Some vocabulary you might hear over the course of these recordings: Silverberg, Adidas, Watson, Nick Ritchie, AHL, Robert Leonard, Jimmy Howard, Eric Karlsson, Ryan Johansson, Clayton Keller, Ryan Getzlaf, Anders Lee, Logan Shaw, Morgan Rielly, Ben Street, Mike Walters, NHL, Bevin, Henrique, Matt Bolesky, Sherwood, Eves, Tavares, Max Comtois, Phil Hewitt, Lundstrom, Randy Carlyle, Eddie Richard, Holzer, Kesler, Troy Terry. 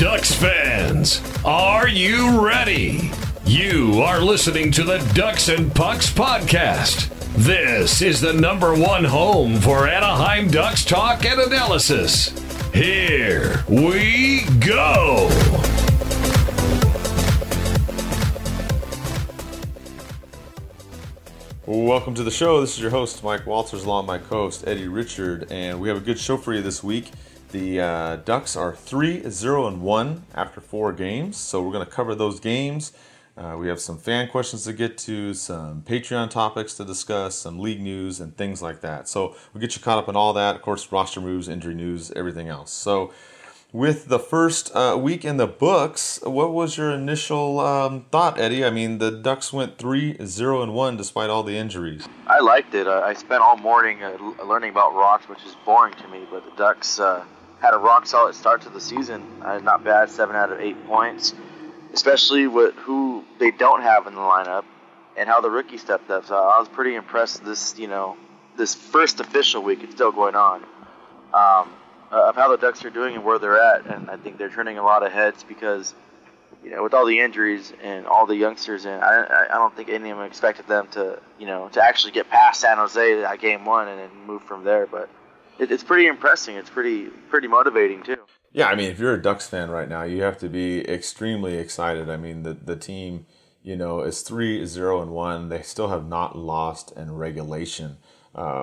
Ducks fans, are you ready? You are listening to the Ducks and Pucks podcast. This is the number one home for Anaheim Ducks talk and analysis. Here we go. Welcome to the show. This is your host, Mike Walters, along with my co-host, Eddie Richard, and we have a good show for you this week. The Ducks are 3-0-1 after four games, so we're going to cover those games. We have some fan questions to get to, some Patreon topics to discuss, some league news, and things like that. So we'll get you caught up on all that. Of course, roster moves, injury news, everything else. So with the first week in the books, what was your initial thought, Eddie? I mean, the Ducks went 3-0-1 despite all the injuries. I liked it. I spent all morning learning about rocks, which is boring to me, but the Ducks... had a rock-solid start to the season. Not bad, 7 out of 8 points, especially with who they don't have in the lineup and how the rookie stepped up. So I was pretty impressed this first official week. It's still going on, of how the Ducks are doing and where they're at. And I think they're turning a lot of heads because, with all the injuries and all the youngsters, and I don't think anyone expected them to actually get past San Jose at game one and then move from there, but it's pretty impressive. It's pretty motivating, too. Yeah, I mean, if you're a Ducks fan right now, you have to be extremely excited. I mean, the team, is 3-0-1. They still have not lost in regulation,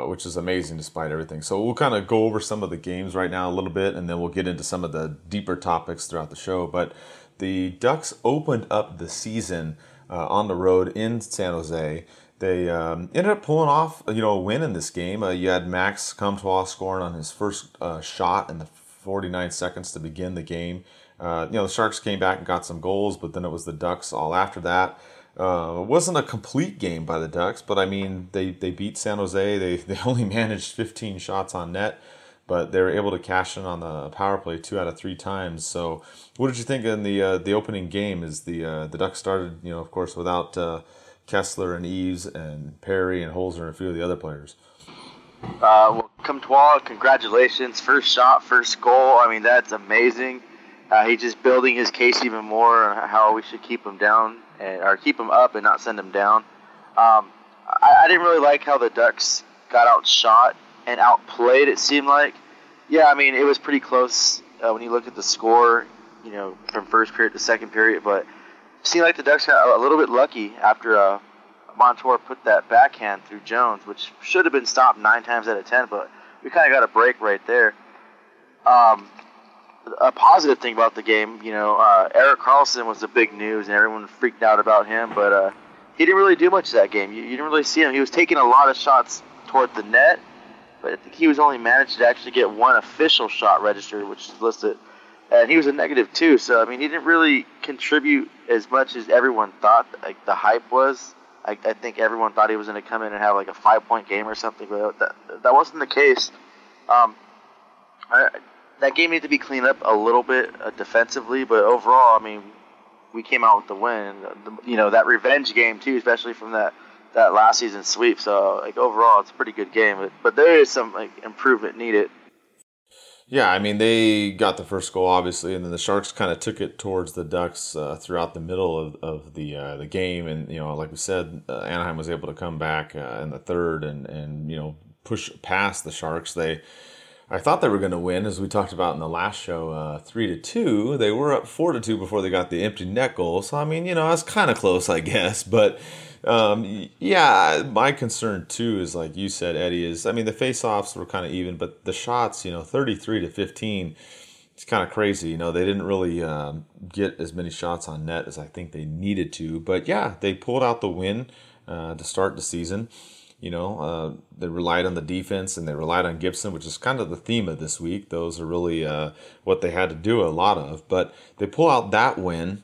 which is amazing despite everything. So we'll kind of go over some of the games right now a little bit, and then we'll get into some of the deeper topics throughout the show. But the Ducks opened up the season on the road in San Jose. They ended up pulling off, a win in this game. You had Max Comtois scoring on his first shot in the 49 seconds to begin the game. The Sharks came back and got some goals, but then it was the Ducks all after that. It wasn't a complete game by the Ducks, but I mean, they beat San Jose. They only managed 15 shots on net, but they were able to cash in on the power play 2 out of 3 times. So, what did you think in the opening game? Is the Ducks started, of course, without Kesler and Eves and Perry and Holzer and a few of the other players. Comtois, congratulations. First shot, first goal. I mean, that's amazing. He's just building his case even more on how we should keep him down, or keep him up and not send him down. I didn't really like how the Ducks got outshot and outplayed, it seemed like. Yeah, I mean, it was pretty close when you look at the score, from first period to second period, but seemed like the Ducks got a little bit lucky after Montour put that backhand through Jones, which should have been stopped 9 times out of 10, but we kind of got a break right there. A positive thing about the game, Eric Karlsson was the big news, and everyone freaked out about him, but he didn't really do much that game. You didn't really see him. He was taking a lot of shots toward the net, but I think he was only managed to actually get one official shot registered, which is listed. And he was a negative too, so I mean, he didn't really contribute as much as everyone thought. Like the hype was, I think everyone thought he was going to come in and have like a 5-point game or something, but that wasn't the case. That game needed to be cleaned up a little bit defensively, but overall, I mean, we came out with the win. That revenge game too, especially from that last season sweep. So like overall, it's a pretty good game, but there is some improvement needed. Yeah, I mean, they got the first goal, obviously, and then the Sharks kind of took it towards the Ducks throughout the middle of the game. And, like we said, Anaheim was able to come back in the third and push past the Sharks. I thought they were going to win, as we talked about in the last show, 3-2. They were up 4-2 before they got the empty net goal. So, I mean, I was kind of close, I guess. But, my concern, too, is like you said, Eddie, the face-offs were kind of even, but the shots, 33-15, it's kind of crazy. They didn't really get as many shots on net as I think they needed to. But, yeah, they pulled out the win to start the season. They relied on the defense and they relied on Gibson, which is kind of the theme of this week. Those are really what they had to do a lot of. But they pull out that win,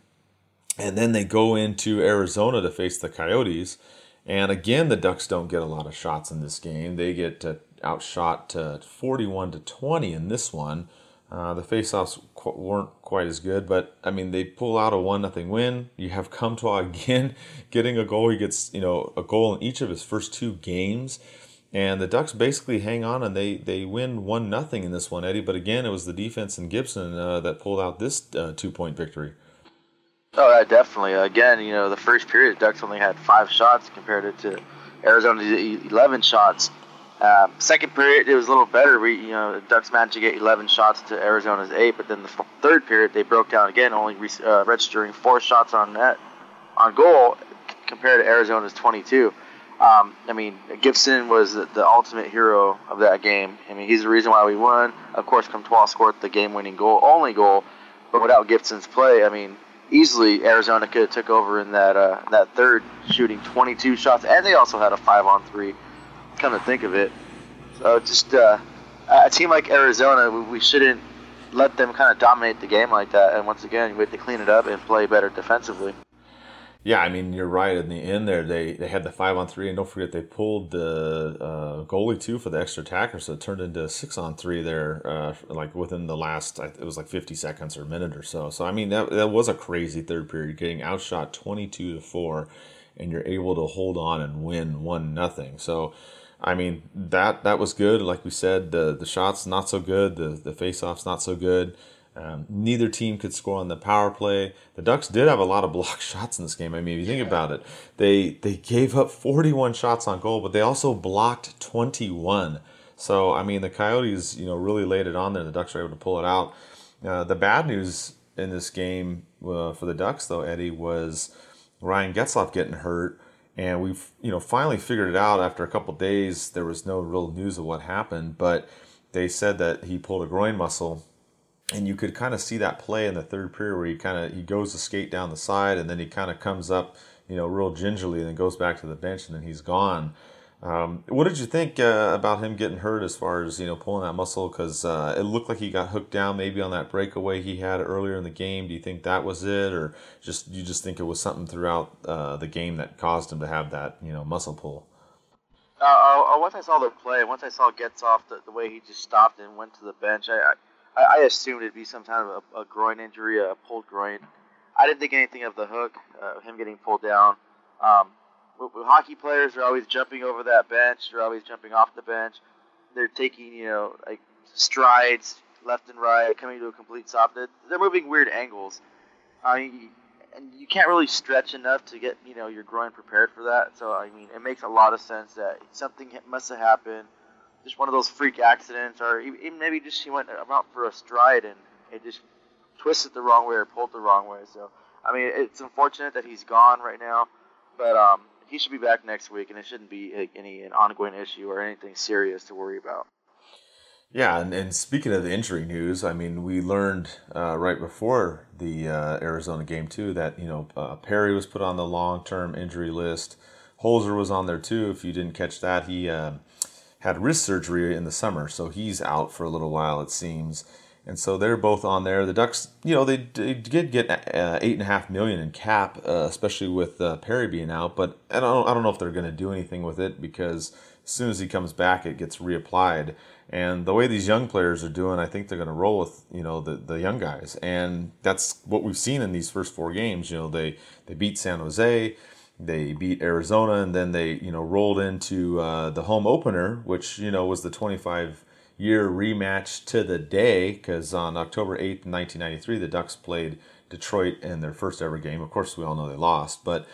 and then they go into Arizona to face the Coyotes. And again, the Ducks don't get a lot of shots in this game. They get outshot 41-20 in this one. The faceoffs weren't quite as good, but I mean, they pull out a 1-0 win. You have Comtois again getting a goal. He gets a goal in each of his first 2 games. And the Ducks basically hang on, and they win 1-0 in this one, Eddie. But again, it was the defense and Gibson that pulled out this two-point victory. Oh, yeah, definitely. Again, you know, the first period, the Ducks only had 5 shots compared to Arizona's 11 shots. Second period, it was a little better. The Ducks managed to get 11 shots to Arizona's 8, but then the third period, they broke down again, only registering 4 shots on net, on goal compared to Arizona's 22. I mean, Gibson was the ultimate hero of that game. I mean, he's the reason why we won. Of course, Comtois scored the game-winning goal, only goal. But without Gibson's play, I mean, easily Arizona could have took over in that third, shooting 22 shots. And they also had a 5-on-3, come to think of it. So just a team like Arizona, we shouldn't let them kind of dominate the game like that. And once again, we have to clean it up and play better defensively. Yeah, I mean, you're right. In the end there, they had the 5-on-3, and don't forget they pulled the goalie, too, for the extra attacker, so it turned into 6-on-3 there, like within the last, it was like 50 seconds or a minute or so. So, I mean, that was a crazy third period, getting outshot 22-4, and you're able to hold on and win 1-0. So, I mean, that was good. Like we said, the shots not so good, the face-offs not so good. Neither team could score on the power play. The Ducks did have a lot of blocked shots in this game. I mean, if you think about it, they gave up 41 shots on goal, but they also blocked 21. So, I mean, the Coyotes, really laid it on there. The Ducks were able to pull it out. The bad news in this game for the Ducks, though, Eddie, was Ryan Getzlaf getting hurt. And we've, finally figured it out after a couple days. There was no real news of what happened, but they said that he pulled a groin muscle. And you could kind of see that play in the third period where he goes to skate down the side, and then he kind of comes up, real gingerly, and then goes back to the bench, and then he's gone. What did you think about him getting hurt as far as, pulling that muscle? Because it looked like he got hooked down maybe on that breakaway he had earlier in the game. Do you think that was it, or you just think it was something throughout the game that caused him to have that, muscle pull? Once I saw the play, once I saw Getzlaf, the way he just stopped and went to the bench, I assumed it'd be some kind of a groin injury, a pulled groin. I didn't think anything of the hook, him getting pulled down. Hockey players are always jumping over that bench. They're always jumping off the bench. They're taking, like strides left and right, coming to a complete stop. They're moving weird angles. I mean, and you can't really stretch enough to get, your groin prepared for that. So, I mean, it makes a lot of sense that something must have happened. Just one of those freak accidents, or even maybe just he went out for a stride and it just twisted the wrong way or pulled the wrong way. So, I mean, it's unfortunate that he's gone right now, but he should be back next week, and it shouldn't be an ongoing issue or anything serious to worry about. Yeah, and speaking of the injury news, I mean, we learned right before the Arizona game, too, that, Perry was put on the long-term injury list. Holzer was on there, too, if you didn't catch that. He had wrist surgery in the summer, so he's out for a little while, it seems. And so they're both on there. The Ducks, they did get $8.5 million in cap, especially with Perry being out. But I don't know if they're going to do anything with it, because as soon as he comes back, it gets reapplied. And the way these young players are doing, I think they're going to roll with the young guys. And that's what we've seen in these first 4 games. They beat San Jose. They beat Arizona, and then they, rolled into the home opener, which, was the 25-year rematch to the day, because on October 8th, 1993, the Ducks played Detroit in their first ever game. Of course, we all know they lost, but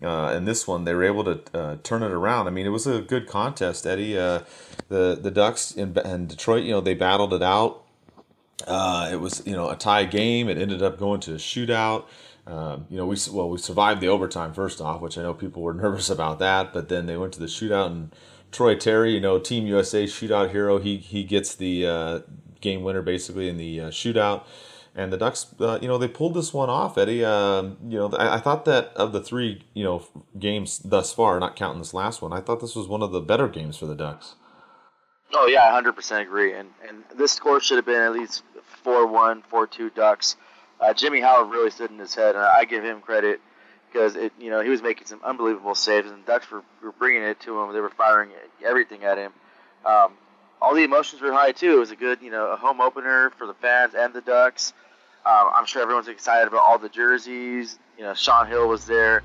in this one, they were able to turn it around. I mean, it was a good contest, Eddie. The Ducks and Detroit, they battled it out. It was, a tie game. It ended up going to a shootout. We survived the overtime first off, which I know people were nervous about that, but then they went to the shootout, and Troy Terry, Team USA shootout hero, he gets the game winner basically in the shootout, and the Ducks, they pulled this one off, Eddie. I thought that of the 3, games thus far, not counting this last one, I thought this was one of the better games for the Ducks. Oh yeah, 100% agree, and this score should have been at least 4-1, 4-2 Ducks. Jimmy Howard really stood in his head, and I give him credit because he was making some unbelievable saves, and the Ducks were bringing it to him. They were firing everything at him. All the emotions were high too. It was a good a home opener for the fans and the Ducks. I'm sure everyone's excited about all the jerseys. Sean Hill was there.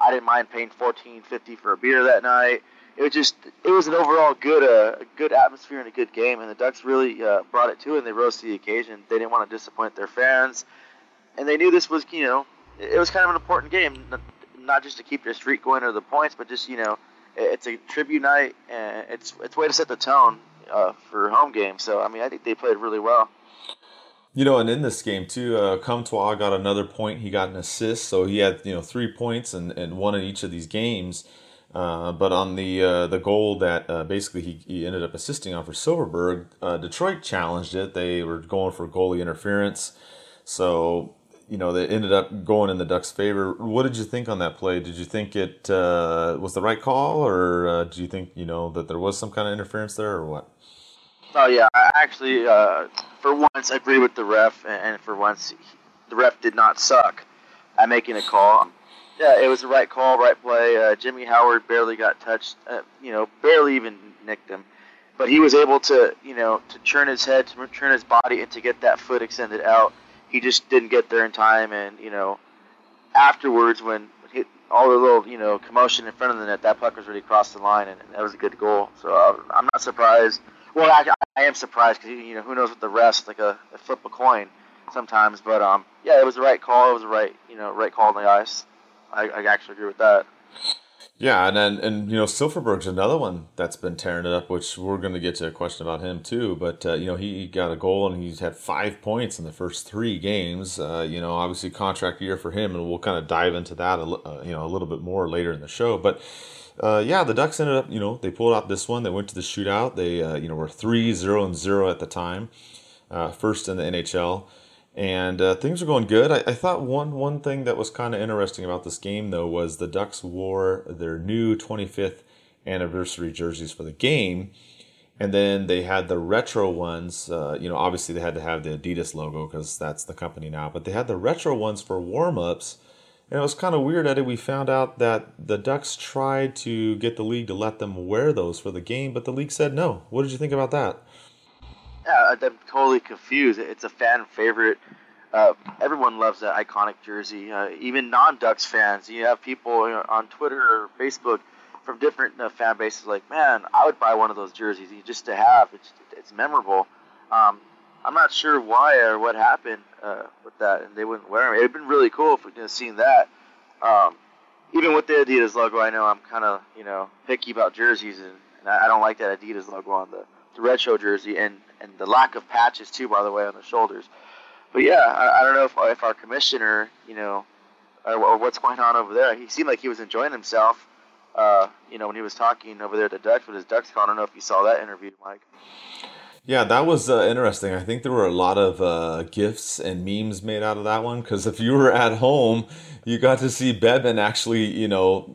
I didn't mind paying $14.50 for a beer that night. it was an overall good atmosphere and a good game, and the Ducks really brought it to, and they rose to the occasion. They didn't want to disappoint their fans, and they knew this was, you know, it was kind of an important game, not just to keep their streak going or the points, but just, you know, it's a tribute night, and it's a way to set the tone for a home game. So, I mean, I think they played really well. You know, and in this game, too, Comtois got another point. He got an assist, so he had, you know, 3 points and one in each of these games. But on the goal that basically he ended up assisting on for Silverberg, Detroit challenged it. They were going for goalie interference. So, you know, they ended up going in the Ducks' favor. What did you think on that play? Did you think it was the right call, or do you think, you know, that there was some kind of interference there, or what? Oh, yeah. I actually, for once, I agree with the ref, and for once, the ref did not suck at making a call. Yeah, it was the right call, right play. Jimmy Howard barely got touched, you know, barely even nicked him. But he was able to, you know, to turn his head, to turn his body, and to get that foot extended out. He just didn't get there in time, and, you know, afterwards when all the little, you know, commotion in front of the net, that puck was really crossed the line, and that was a good goal. So I'm not surprised. Well, I am surprised because, you know, who knows with the refs, like a flip a coin sometimes. But, yeah, it was the right call. It was the right, you know, right call on the ice. I actually agree with that. Yeah, and then, and you know, Silverberg's another one that's been tearing it up, which we're going to get to a question about him too. But you know, he got a goal and he's had 5 points in the first 3 games. You know, obviously contract year for him, and we'll kind of dive into that you know, a little bit more later in the show. But yeah, the Ducks ended up, you know, they pulled out this one. They went to the shootout. They you know, were 3-0-0 at the time, first in the NHL. And things were going good. I thought one thing that was kind of interesting about this game, though, was the Ducks wore their new 25th anniversary jerseys for the game. And then they had the retro ones. You know, obviously they had to have the Adidas logo because that's the company now. But they had the retro ones for warm-ups. And it was kind of weird, Eddie. We found out that the Ducks tried to get the league to let them wear those for the game, but the league said no. What did you think about that? Yeah, I'm totally confused. It's a fan favorite. Everyone loves that iconic jersey. Even non-Ducks fans. You have people on Twitter or Facebook from different fan bases like, man, I would buy one of those jerseys just to have. It's memorable. I'm not sure why or what happened with that, and they wouldn't wear them. It would have been really cool if we had seen that. Even with the Adidas logo, I know I'm kind of, you know, picky about jerseys, and I don't like that Adidas logo on the retro jersey, and the lack of patches too, by the way, on the shoulders. But yeah, I don't know if our commissioner, you know, or what's going on over there. He seemed like he was enjoying himself, you know, when he was talking over there at the Ducks with his Ducks call. I don't know if you saw that interview, Mike. Yeah, that was interesting. I think there were a lot of GIFs and memes made out of that one, because if you were at home, you got to see Bevin actually, you know,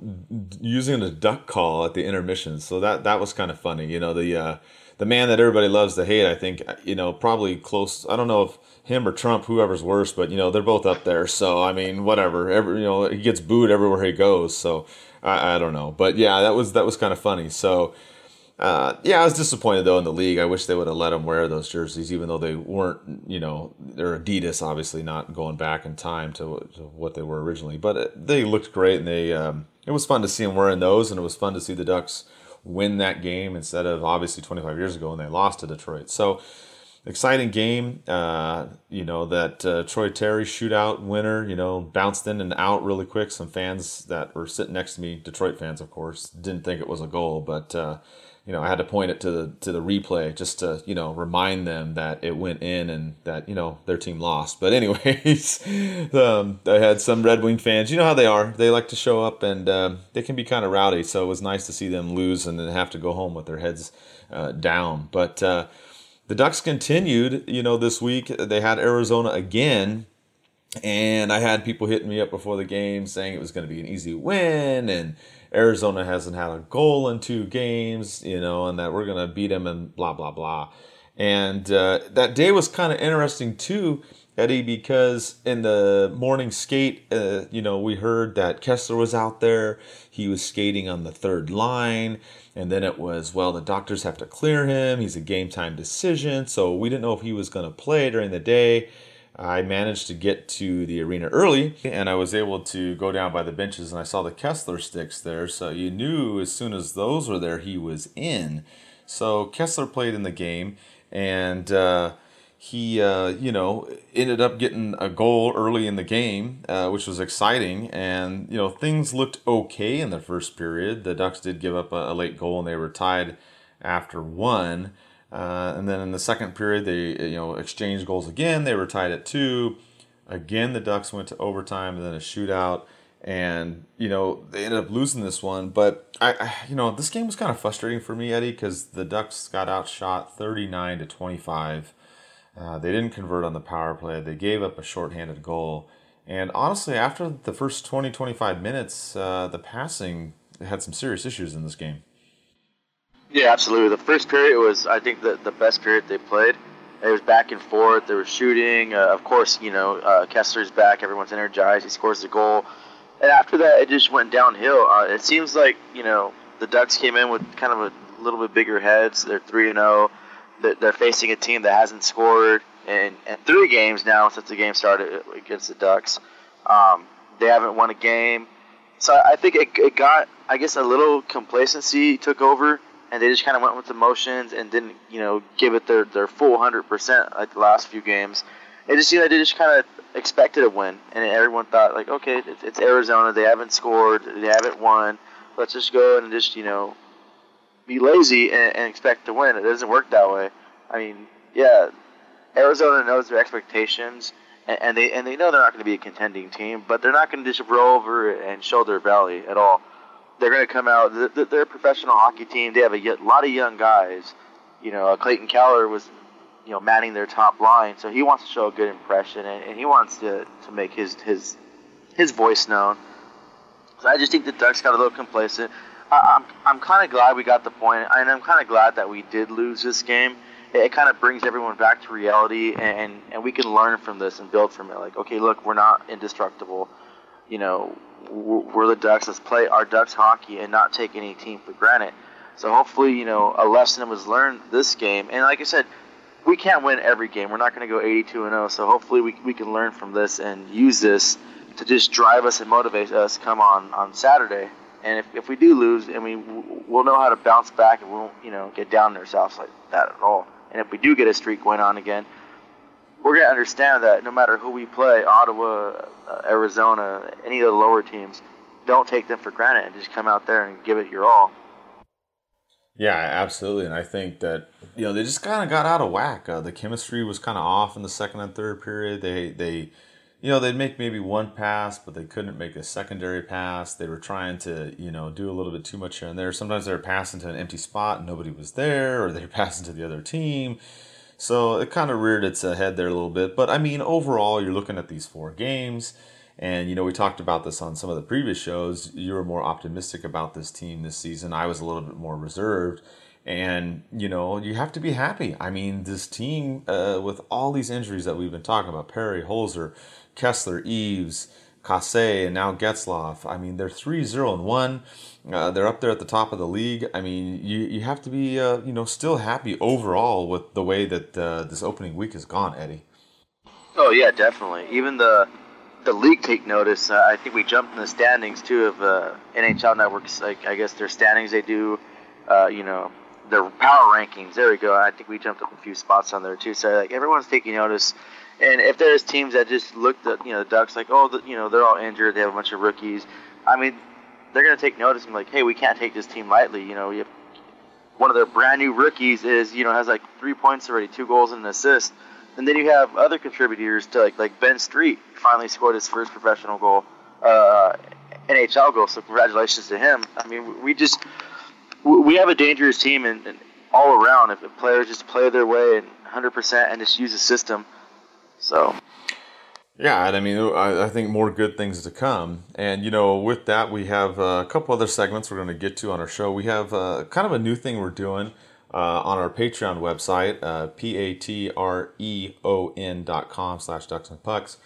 using the duck call at the intermission. So that was kind of funny. You know, the man that everybody loves to hate, I think, you know, probably close. I don't know if him or Trump, whoever's worse, but, you know, they're both up there. So, I mean, whatever. You know, he gets booed everywhere he goes. So, I don't know. But, yeah, that was kind of funny. So, yeah, I was disappointed, though, in the league. I wish they would have let him wear those jerseys, even though they weren't, you know, they're Adidas, obviously, not going back in time to what they were originally. But they looked great, and they it was fun to see them wearing those, and it was fun to see the Ducks win that game instead of obviously 25 years ago when they lost to Detroit. So exciting game, you know, that Troy Terry shootout winner, you know, bounced in and out really quick. Some fans that were sitting next to me, Detroit fans, of course, didn't think it was a goal, but, you know, I had to point it to the replay just to, you know, remind them that it went in and that, you know, their team lost. But anyways, I had some Red Wing fans. You know how they are. They like to show up, and they can be kind of rowdy. So it was nice to see them lose and then have to go home with their heads down. But the Ducks continued, you know, this week. They had Arizona again. And I had people hitting me up before the game saying it was going to be an easy win, and Arizona hasn't had a goal in 2 games, you know, and that we're going to beat them and blah, blah, blah. And that day was kind of interesting too, Eddie, because in the morning skate, you know, we heard that Kesler was out there. He was skating on the 3rd line. And then it was, well, the doctors have to clear him. He's a game time decision. So we didn't know if he was going to play during the day. I managed to get to the arena early, and I was able to go down by the benches, and I saw the Kesler sticks there, so you knew as soon as those were there, he was in. So Kesler played in the game, and he, you know, ended up getting a goal early in the game, which was exciting. And, you know, things looked okay in the first period. The Ducks did give up a late goal, and they were tied after one. And then in the second period, they, you know, exchanged goals again. They were tied at 2. Again, the Ducks went to overtime and then a shootout. And, you know, they ended up losing this one. But, you know, this game was kind of frustrating for me, Eddie, because the Ducks got outshot 39-25. They didn't convert on the power play. They gave up a shorthanded goal. And honestly, after the first 20-25 minutes, the passing had some serious issues in this game. Yeah, absolutely. The first period was, I think, the best period they played. It was back and forth. They were shooting. Of course, you know, Kessler's back. Everyone's energized. He scores the goal. And after that, it just went downhill. It seems like, you know, the Ducks came in with kind of a little bit bigger heads. They're 3-0. They're facing a team that hasn't scored in 3 games now since the game started against the Ducks. They haven't won a game. So I think it got, I guess, a little complacency took over. And they just kind of went with the motions and didn't, you know, give it their full 100% like the last few games. It just seemed like they just kind of expected a win. And everyone thought, like, okay, it's Arizona. They haven't scored. They haven't won. Let's just go and just, you know, be lazy and expect to win. It doesn't work that way. I mean, yeah, Arizona knows their expectations. And they know they're not going to be a contending team. But they're not going to just roll over and show their valley at all. They're going to come out. They're a professional hockey team. They have a lot of young guys. You know, Clayton Keller was, you know, manning their top line, so he wants to show a good impression, and he wants to make his voice known. So I just think the Ducks got a little complacent. I'm kind of glad we got the point, and I'm kind of glad that we did lose this game. It kind of brings everyone back to reality, and we can learn from this and build from it. Like, okay, look, we're not indestructible. You know, we're the Ducks. Let's play our Ducks hockey and not take any team for granted. So hopefully, you know, a lesson was learned this game. And like I said, we can't win every game. We're not going to go 82-0. So hopefully we can learn from this and use this to just drive us and motivate us come on Saturday. And if we do lose, I mean, we'll know how to bounce back and we won't, you know, get down on ourselves like that at all. And if we do get a streak going on again, we're going to understand that no matter who we play, Ottawa, Arizona, any of the lower teams, don't take them for granted and just come out there and give it your all. Yeah, absolutely. And I think that, you know, they just kind of got out of whack. The chemistry was kind of off in the second and third period. They you know, they'd make maybe one pass, but they couldn't make a secondary pass. They were trying to, you know, do a little bit too much here and there. Sometimes they were passing to an empty spot and nobody was there, or they were passing to the other team. So it kind of reared its head there a little bit. But, I mean, overall, you're looking at these 4 games. And, you know, we talked about this on some of the previous shows. You were more optimistic about this team this season. I was a little bit more reserved. And, you know, you have to be happy. I mean, this team, with all these injuries that we've been talking about, Perry, Holzer, Kesler, Eves, Cassé, and now Getzlaf. I mean, they're 3-0-1. They're up there at the top of the league. I mean, you have to be, you know, still happy overall with the way that this opening week has gone, Eddie. Oh, yeah, definitely. Even the league take notice. I think we jumped in the standings, too, of NHL Network's, like, I guess their standings they do, you know, their power rankings. There we go. I think we jumped up a few spots on there, too. So, like, everyone's taking notice. And if there's teams that just looked at, you know, the Ducks, like, oh, you know, they're all injured. They have a bunch of rookies. I mean, they're going to take notice and be like, hey, we can't take this team lightly. You know, one of their brand-new rookies is, you know, has, like, 3 points already, 2 goals and an assist. And then you have other contributors to, like Ben Street finally scored his first professional goal, NHL goal. So congratulations to him. I mean, we have a dangerous team and all around. If players just play their way and 100% and just use the system. So, yeah, I mean, I think more good things to come. And, you know, with that, we have a couple other segments we're going to get to on our show. We have kind of a new thing we're doing on our Patreon website, patreon.com/ducksandpucks.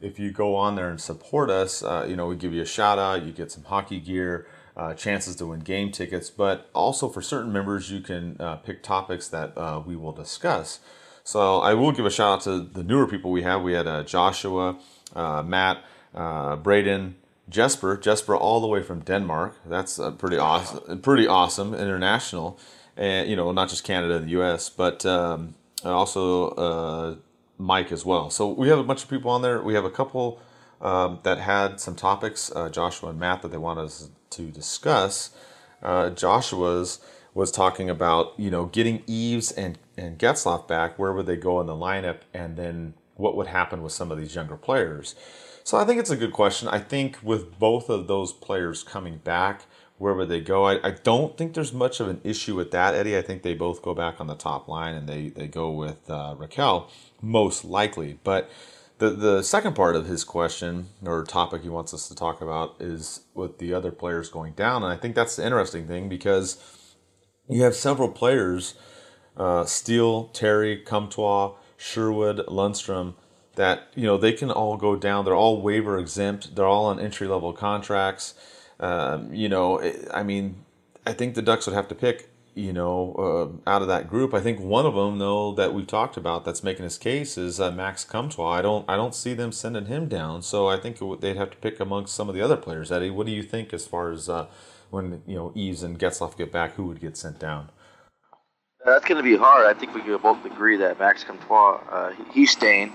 If you go on there and support us, you know, we give you a shout out. You get some hockey gear, chances to win game tickets. But also for certain members, you can pick topics that we will discuss. So I will give a shout out to the newer people we have. We had Joshua, Matt, Braden, Jesper all the way from Denmark. That's a pretty awesome international, and you know, not just Canada and the U.S., but also Mike as well. So we have a bunch of people on there. We have a couple that had some topics, Joshua and Matt, that they want us to discuss. Joshua's was talking about, you know, getting Eves and Getzlaf back. Where would they go in the lineup, and then what would happen with some of these younger players? So I think it's a good question. I think with both of those players coming back, where would they go? I don't think there's much of an issue with that, Eddie. I think they both go back on the top line, and they go with Raquel, most likely. But the second part of his question, or topic he wants us to talk about, is with the other players going down. And I think that's the interesting thing, because you have several players, Steele, Terry, Comtois, Sherwood, Lundstrom, that, you know, they can all go down. They're all waiver exempt. They're all on entry-level contracts. You know, I mean, I think the Ducks would have to pick, you know, out of that group. I think one of them, though, that we've talked about that's making his case is Max Comtois. I don't see them sending him down. So I think they'd have to pick amongst some of the other players. Eddie, what do you think as far as when, you know, Eves and Getzlaf get back, who would get sent down? That's going to be hard. I think we can both agree that Max Comtois, he's staying.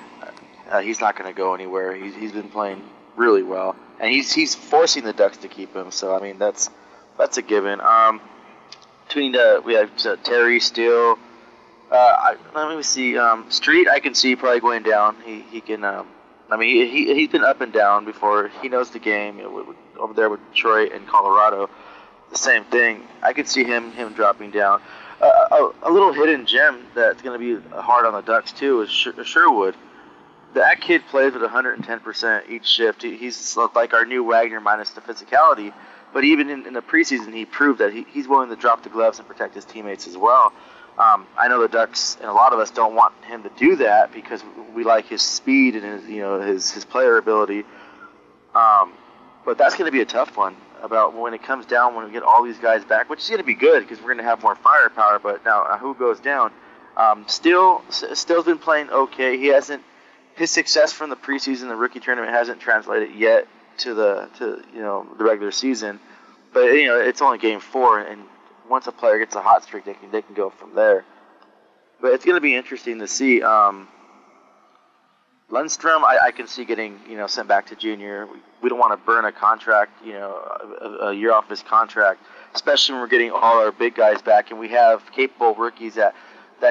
He's not going to go anywhere. He's been playing really well, and he's forcing the Ducks to keep him. So I mean, that's a given. Between we have Terry, Steele. Let me see. Street, I can see probably going down. He can. I mean, he's been up and down before. He knows the game, you know, over there with Detroit and Colorado. The same thing. I could see him dropping down. A little hidden gem that's going to be hard on the Ducks too is Sherwood. That kid plays with 110% each shift. He's like our new Wagner minus the physicality. But even in the preseason, he proved that he's willing to drop the gloves and protect his teammates as well. I know the Ducks and a lot of us don't want him to do that because we like his speed and his, you know, his player ability. But that's going to be a tough one about when it comes down, when we get all these guys back, which is going to be good because we're going to have more firepower. But now who goes down? Steele's been playing okay. He hasn't. His success from the preseason, the rookie tournament, hasn't translated yet to the regular season. But you know, it's only game 4, and once a player gets a hot streak, they can go from there. But it's going to be interesting to see. Lundstrom, I can see getting, you know, sent back to junior. We don't want to burn a contract, you know, a year off his contract, especially when we're getting all our big guys back and we have capable rookies that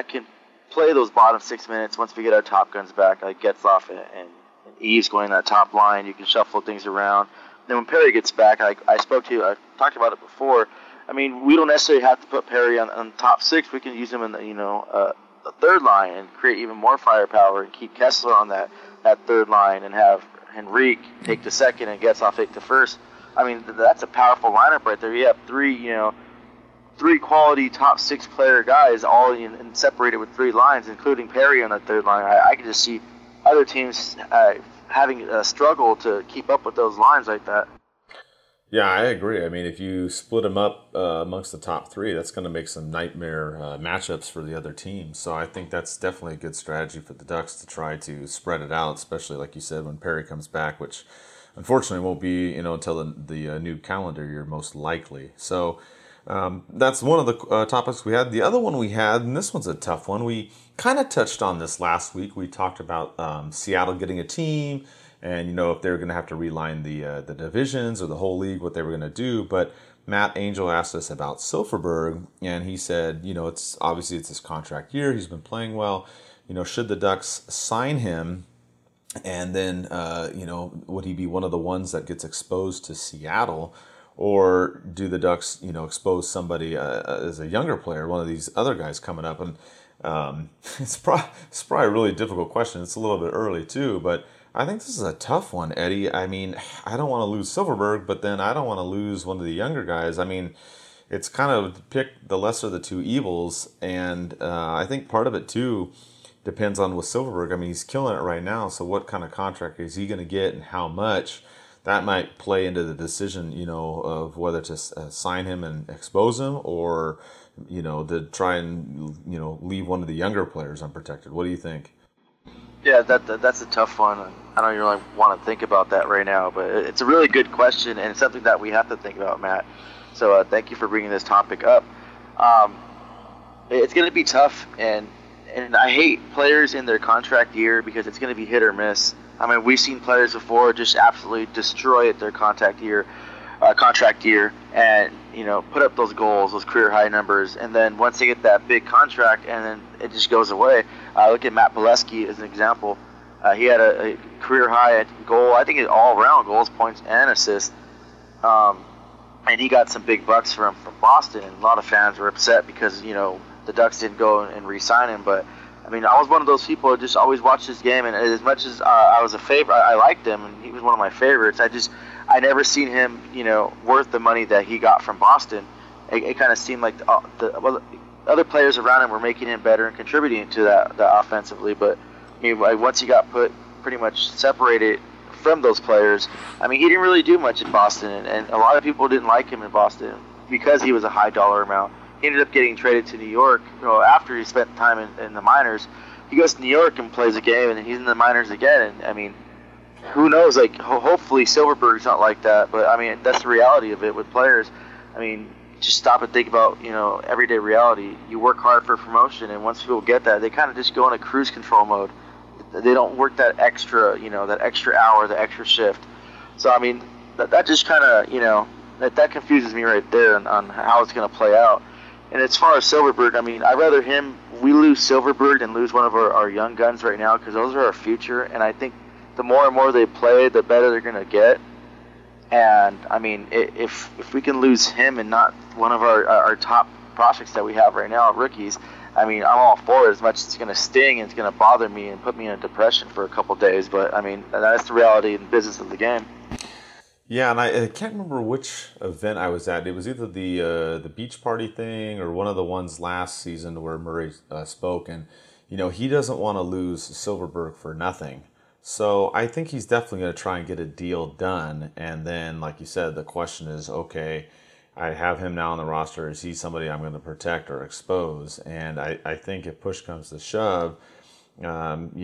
can play those bottom 6 minutes once we get our top guns back, like Getzlaf and Eves going that top line. You can shuffle things around. Then when Perry gets back, I talked about it before. I mean, we don't necessarily have to put Perry on top six. We can use him in the third line and create even more firepower and keep Kesler on that third line and have Henrique take the second and Getzlaf take the first. I mean, that's a powerful lineup right there. You have three quality top six player guys, all in separated with three lines, including Perry on the third line. I can just see other teams having a struggle to keep up with those lines like that. Yeah, I agree. I mean, if you split them up amongst the top three, that's going to make some nightmare matchups for the other team. So I think that's definitely a good strategy for the Ducks to try to spread it out, especially like you said, when Perry comes back, which unfortunately won't be, you know, until the new calendar year most likely. So. That's one of the topics we had. The other one we had, and this one's a tough one, we kind of touched on this last week. We talked about Seattle getting a team and, you know, if they were going to have to reline the divisions or the whole league, what they were going to do. But Matt Angel asked us about Silverberg, and he said, you know, it's obviously it's his contract year. He's been playing well. You know, should the Ducks sign him? And then, you know, would he be one of the ones that gets exposed to Seattle? Or do the Ducks, you know, expose somebody as a younger player, one of these other guys coming up? And it's probably a really difficult question. It's a little bit early, too. But I think this is a tough one, Eddie. I mean, I don't want to lose Silverberg, but then I don't want to lose one of the younger guys. I mean, it's kind of pick the lesser of the two evils. And I think part of it, too, depends on with Silverberg. I mean, he's killing it right now. So what kind of contract is he going to get and how much? that might play into the decision, you know, of whether to sign him and expose him or, you know, to try and, you know, leave one of the younger players unprotected. What do you think? Yeah, that's a tough one. I don't really want to think about that right now, but it's a really good question, and it's something that we have to think about, Matt. So thank you for bringing this topic up. It's going to be tough, and I hate players in their contract year because it's going to be hit or miss. I mean, we've seen players before just absolutely destroy it their contract year, and, you know, put up those goals, those career high numbers, and then once they get that big contract, and then it just goes away. Look at Matt Bolesky as an example. He had a career high goal, I think, all around goals, points, and assists. And he got some big bucks from Boston, and a lot of fans were upset because, you know, the Ducks didn't go and re-sign him. But I mean, I was one of those people who just always watched his game, and as much as I was a favorite, I liked him, and he was one of my favorites. I never seen him, you know, worth the money that he got from Boston. It kind of seemed like the other players around him were making him better and contributing to that offensively. But I mean, like, once he got pretty much separated from those players, I mean, he didn't really do much in Boston, and a lot of people didn't like him in Boston because he was a high dollar amount. He ended up getting traded to New York, you know, after he spent time in the minors. He goes to New York and plays a game, and he's in the minors again. And I mean, who knows? Like, hopefully Silverberg's not like that, but I mean, that's the reality of it with players. I mean, just stop and think about, you know, everyday reality. You work hard for promotion, and once people get that, they kind of just go into cruise control mode. They don't work that extra, you know, that extra hour, the extra shift. So I mean, that just kind of, you know, that confuses me right there on how it's going to play out. And as far as Silverberg, I mean, I'd rather we lose Silverberg than lose one of our young guns right now, because those are our future. And I think the more and more they play, the better they're going to get. And I mean, if we can lose him and not one of our top prospects that we have right now, rookies, I mean, I'm all for it. As much as it's going to sting and it's going to bother me and put me in a depression for a couple of days, but I mean, that's the reality and business of the game. Yeah, and I can't remember which event I was at. It was either the beach party thing or one of the ones last season where Murray spoke, and you know, he doesn't want to lose Silverberg for nothing. So I think he's definitely going to try and get a deal done. And then, like you said, the question is, okay, I have him now on the roster. Is he somebody I'm going to protect or expose? And I think if push comes to shove, you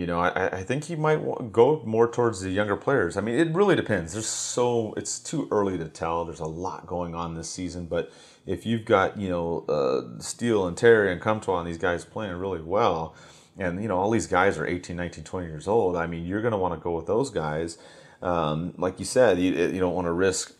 know, I think he might go more towards the younger players. I mean, it really depends. It's too early to tell. There's a lot going on this season. But if you've got, you know, Steele and Terry and Comtois and these guys playing really well, and, you know, all these guys are 18, 19, 20 years old, I mean, you're going to want to go with those guys. Like you said, you don't want to risk.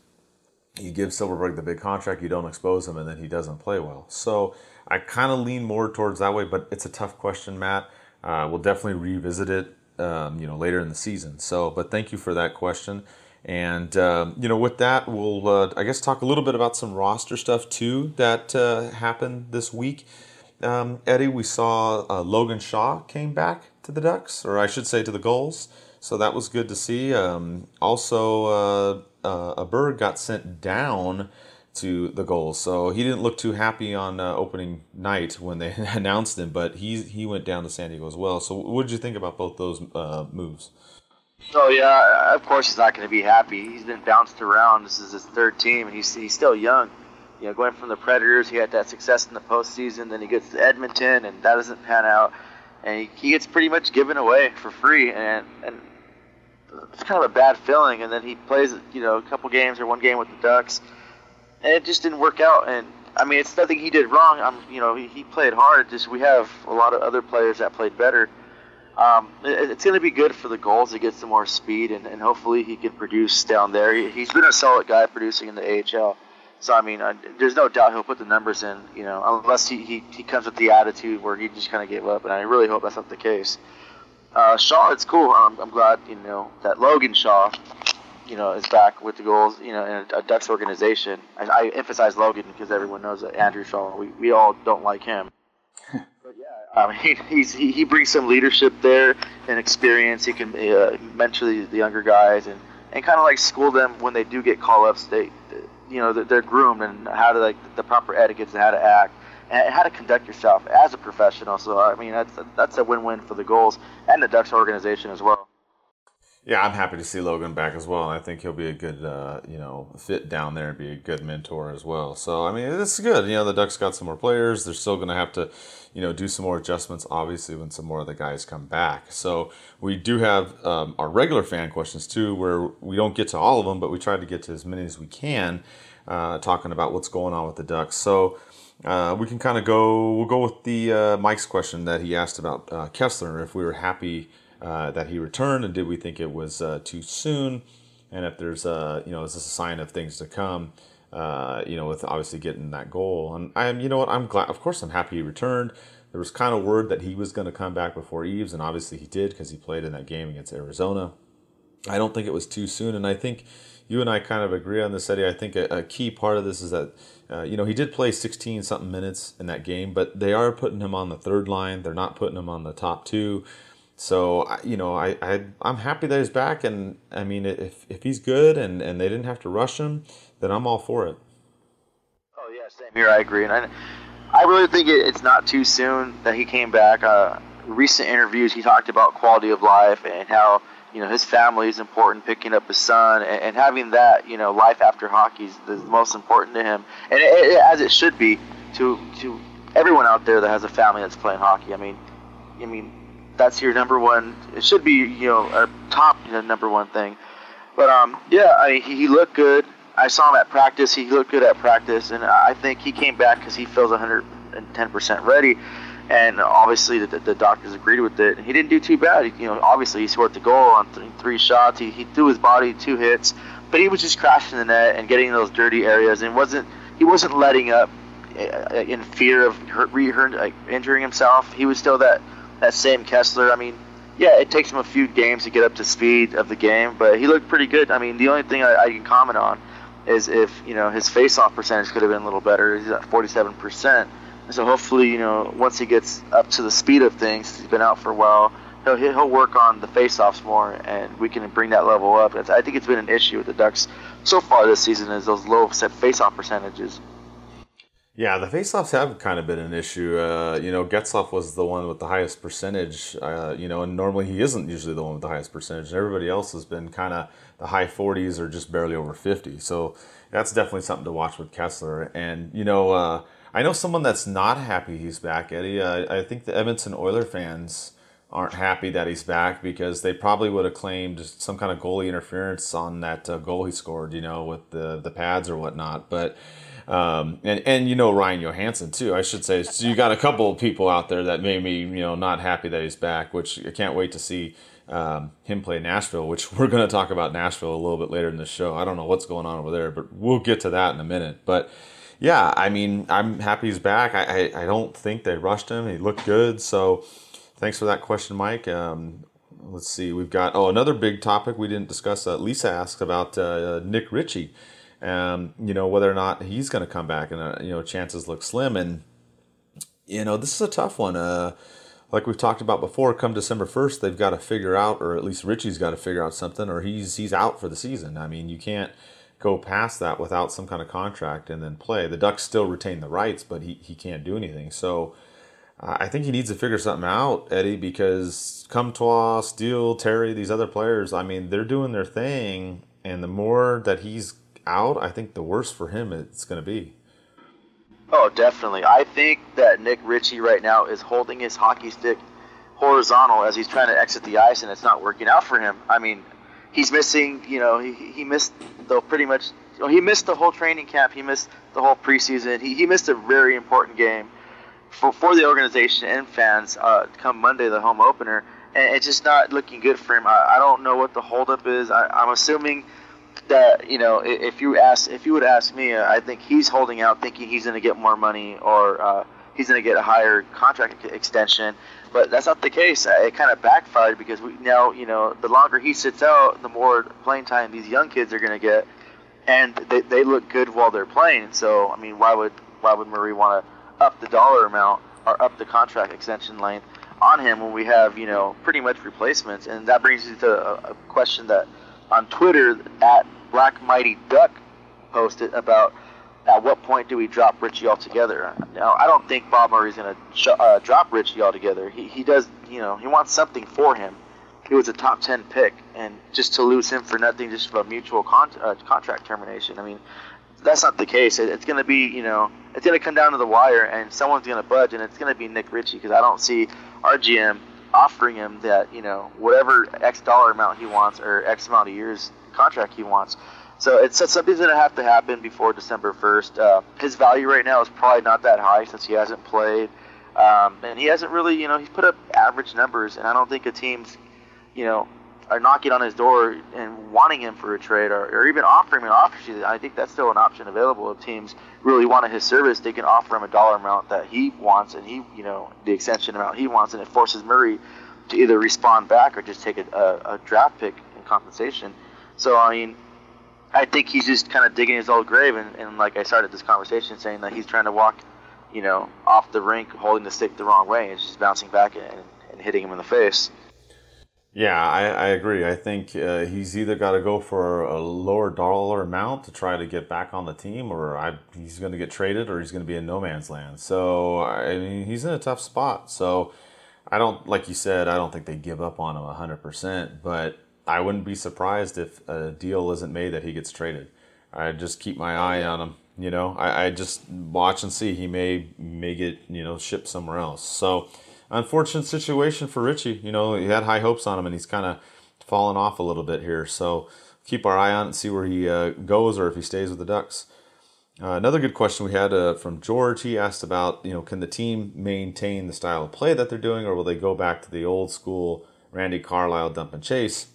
You give Silverberg the big contract, you don't expose him, and then he doesn't play well. So I kind of lean more towards that way, but it's a tough question, Matt. We'll definitely revisit it, you know, later in the season. So, but thank you for that question. And, you know, with that, we'll, I guess, talk a little bit about some roster stuff, too, that happened this week. Eddie, we saw Logan Shaw came back to the Ducks, or I should say to the Gulls. So that was good to see. Also, Berg got sent down to the Gulls, so he didn't look too happy on opening night when they announced him, but he went down to San Diego as well. So what did you think about both those moves? Oh, yeah, of course he's not going to be happy. He's been bounced around. This is his third team, and he's still young. You know, going from the Predators, he had that success in the postseason, then he gets to Edmonton, and that doesn't pan out. And he gets pretty much given away for free, and it's kind of a bad feeling. And then he plays, you know, a couple games or one game with the Ducks, and it just didn't work out. And I mean, it's nothing he did wrong. You know, he played hard. Just we have a lot of other players that played better. It's going to be good for the Gulls to get some more speed, and hopefully he can produce down there. He's been a solid guy producing in the AHL. So, I mean, there's no doubt he'll put the numbers in, you know, unless he comes with the attitude where he just kind of gave up, and I really hope that's not the case. Shaw, it's cool. I'm glad, you know, that Logan Shaw, you know, is back with the Gulls, you know, in a Ducks organization. I emphasize Logan because everyone knows that Andrew Shaw, we all don't like him. But, yeah, I mean, he brings some leadership there and experience. He can mentor the younger guys and kind of, like, school them when they do get call-ups. You know, they're groomed and how to, like, the proper etiquettes and how to act and how to conduct yourself as a professional. So I mean, that's a win-win for the Gulls and the Ducks organization as well. Yeah, I'm happy to see Logan back as well. I think he'll be a good, fit down there and be a good mentor as well. So, I mean, it's good. You know, the Ducks got some more players. They're still going to have to, do some more adjustments, obviously, when some more of the guys come back. So we do have our regular fan questions, too, where we don't get to all of them, but we try to get to as many as we can, talking about what's going on with the Ducks. So we'll go with the Mike's question that he asked about Kesler, if we were happy that he returned, and did we think it was too soon, and if there's is this a sign of things to come, with obviously getting that goal. And I'm glad, of course I'm happy he returned. There was kind of word that he was going to come back before Eves, and obviously he did, because he played in that game against Arizona. I don't think it was too soon, and I think you and I kind of agree on this, Eddie. I think a key part of this is that he did play 16-something minutes in that game, but they are putting him on the third line. They're not putting him on the top two. So, I'm happy that he's back, and, I mean, if he's good and they didn't have to rush him, then I'm all for it. Oh, yeah, same here. I agree. And I really think it's not too soon that he came back. Recent interviews, he talked about quality of life and how, his family is important, picking up his son, and having that, life after hockey is the most important to him, and as it should be to everyone out there that has a family that's playing hockey. I mean, that's your number one. It should be, a top number one thing. But, he looked good. I saw him at practice. He looked good at practice. And I think he came back because he feels 110% ready. And obviously the doctors agreed with it. And he didn't do too bad. Obviously he scored the goal on three shots. He threw his body 2 hits. But he was just crashing the net and getting in those dirty areas. And he wasn't letting up in fear of injuring himself. He was still that same Kesler. I mean, yeah, it takes him a few games to get up to speed of the game, but he looked pretty good. I mean, the only thing I can comment on is if, his face-off percentage could have been a little better. He's at 47%. So hopefully, once he gets up to the speed of things, he's been out for a while, he'll work on the face-offs more, and we can bring that level up. I think it's been an issue with the Ducks so far this season is those low face-off percentages. Yeah, the faceoffs have kind of been an issue. Getzlaf was the one with the highest percentage, and normally he isn't usually the one with the highest percentage. And everybody else has been kind of the high 40s or just barely over 50. So that's definitely something to watch with Kesler. And, I know someone that's not happy he's back, Eddie. I think the Edmonton Oilers fans aren't happy that he's back because they probably would have claimed some kind of goalie interference on that goal he scored, with the pads or whatnot. But... Ryan Johansson too, I should say. So you got a couple of people out there that made me, not happy that he's back, which I can't wait to see him play Nashville, which we're going to talk about Nashville a little bit later in the show. I don't know what's going on over there, but we'll get to that in a minute. But yeah, I mean, I'm happy he's back. I don't think they rushed him. He looked good. So thanks for that question, Mike. Let's see. We've got, another big topic we didn't discuss. Lisa asked about Nick Ritchie. Whether or not he's going to come back, and chances look slim. And this is a tough one. Like we've talked about before, come December 1st, they've got to figure out, or at least Richie's got to figure out something, or he's out for the season. I mean, you can't go past that without some kind of contract and then play. The Ducks still retain the rights, but he can't do anything. So I think he needs to figure something out, Eddie, because Comtois, Steele, Terry, these other players, I mean, they're doing their thing, and the more that he's out, I think the worse for him it's going to be. Oh, definitely. I think that Nick Ritchie right now is holding his hockey stick horizontal as he's trying to exit the ice, and it's not working out for him. I mean, he's missing, he missed he missed the whole training camp. He missed the whole preseason. He missed a very important game for the organization and fans come Monday, the home opener, and it's just not looking good for him. I don't know what the holdup is. I'm assuming that, if you would ask me, I think he's holding out thinking he's going to get more money or he's going to get a higher contract extension. But that's not the case. It kind of backfired because the longer he sits out, the more playing time these young kids are going to get. And they look good while they're playing. So, I mean, why would Murray want to up the dollar amount or up the contract extension length on him when we have, pretty much replacements? And that brings you to a question that on Twitter, at Black Mighty Duck posted about at what point do we drop Richie altogether. Now, I don't think Bob Murray's going to drop Richie altogether. He does, he wants something for him. he was a top 10 pick, and just to lose him for nothing, just for a mutual contract termination, I mean, that's not the case. It's going to be, you know, it's going to come down to the wire, and someone's going to budge, and it's going to be Nick Ritchie, because I don't see our GM offering him that, you know, whatever X dollar amount he wants or X amount of years contract he wants. So it's something's going to have to happen before December 1st. His value right now is probably not that high since he hasn't played. And he hasn't really, you know, he's put up average numbers, and I don't think a team's, you know, are knocking on his door and wanting him for a trade, or even offering him an option. I think that's still an option available. If teams really wanted his service, they can offer him a dollar amount that he wants, and he, you know, the extension amount he wants, and it forces Murray to either respond back or just take a draft pick in compensation. So, I mean, I think he's just kind of digging his old grave, and like I started this conversation saying that he's trying to walk, you know, off the rink holding the stick the wrong way, and it's just bouncing back and hitting him in the face. Yeah, I agree. I think he's either got to go for a lower dollar amount to try to get back on the team, or he's going to get traded, or he's going to be in no man's land. So, I mean, he's in a tough spot. So, I don't, like you said, I don't think they give up on him 100%, but I wouldn't be surprised if a deal isn't made that he gets traded. I just keep my eye on him, you know. I just watch and see. He may get, you know, shipped somewhere else. So, unfortunate situation for Richie. You know, he had high hopes on him, and he's kind of fallen off a little bit here. So keep our eye on it and see where he goes, or if he stays with the Ducks. Another good question we had from George. He asked about, you know, can the team maintain the style of play that they're doing, or will they go back to the old school Randy Carlyle dump and chase?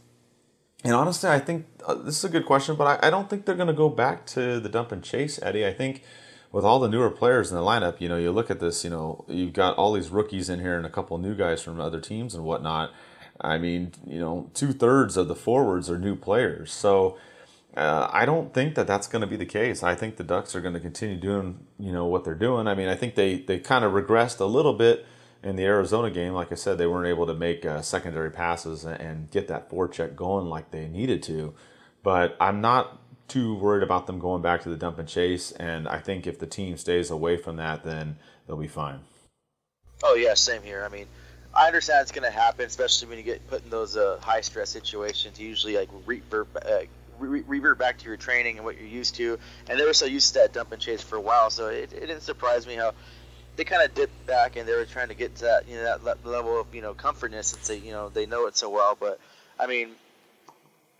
And honestly, I think this is a good question, but I don't think they're going to go back to the dump and chase, Eddie. I think with all the newer players in the lineup, you know, you look at this, you know, you've got all these rookies in here and a couple new guys from other teams and whatnot. I mean, you know, 2/3 of the forwards are new players. So I don't think that that's going to be the case. I think the Ducks are going to continue doing, you know, what they're doing. I mean, I think they kind of regressed a little bit in the Arizona game. Like I said, they weren't able to make secondary passes and get that forecheck going like they needed to. But I'm not too worried about them going back to the dump and chase, and I think if the team stays away from that, then they'll be fine. Oh, yeah, same here. I mean, I understand it's going to happen, especially when you get put in those high-stress situations. You usually, like, revert back to your training and what you're used to, and they were so used to that dump and chase for a while, so it didn't surprise me how they kind of dipped back and they were trying to get to that, you know, that level of, you know, comfortness, since they, you know, they know it so well. But, I mean,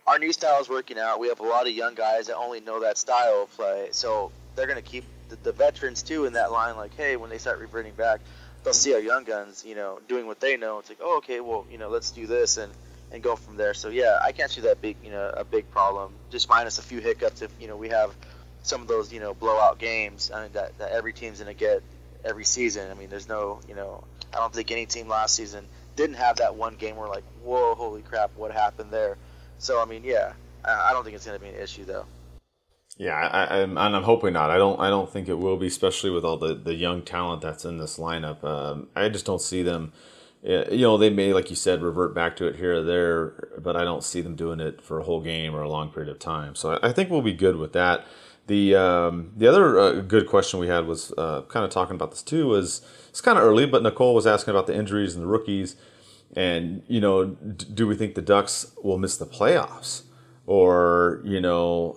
our new style is working out. We have a lot of young guys that only know that style of play, so they're going to keep the veterans, too, in that line. Like, hey, when they start reverting back, they'll see our young guns, you know, doing what they know. It's like, oh, okay, well, you know, let's do this and go from there. So, yeah, I can't see that big, you know, a big problem, just minus a few hiccups if, you know, we have some of those, you know, blowout games, I mean, that every team's going to get every season. I mean, there's no, you know, I don't think any team last season didn't have that one game where, like, whoa, holy crap, what happened there? So, I mean, yeah, I don't think it's going to be an issue, though. Yeah, I'm hoping not. I don't think it will be, especially with all the young talent that's in this lineup. I just don't see them, you know, they may, like you said, revert back to it here or there, but I don't see them doing it for a whole game or a long period of time. So I think we'll be good with that. The other good question we had was kind of talking about this, too, was it's kind of early, but Nicole was asking about the injuries and the rookies. And, you know, do we think the Ducks will miss the playoffs? Or, you know,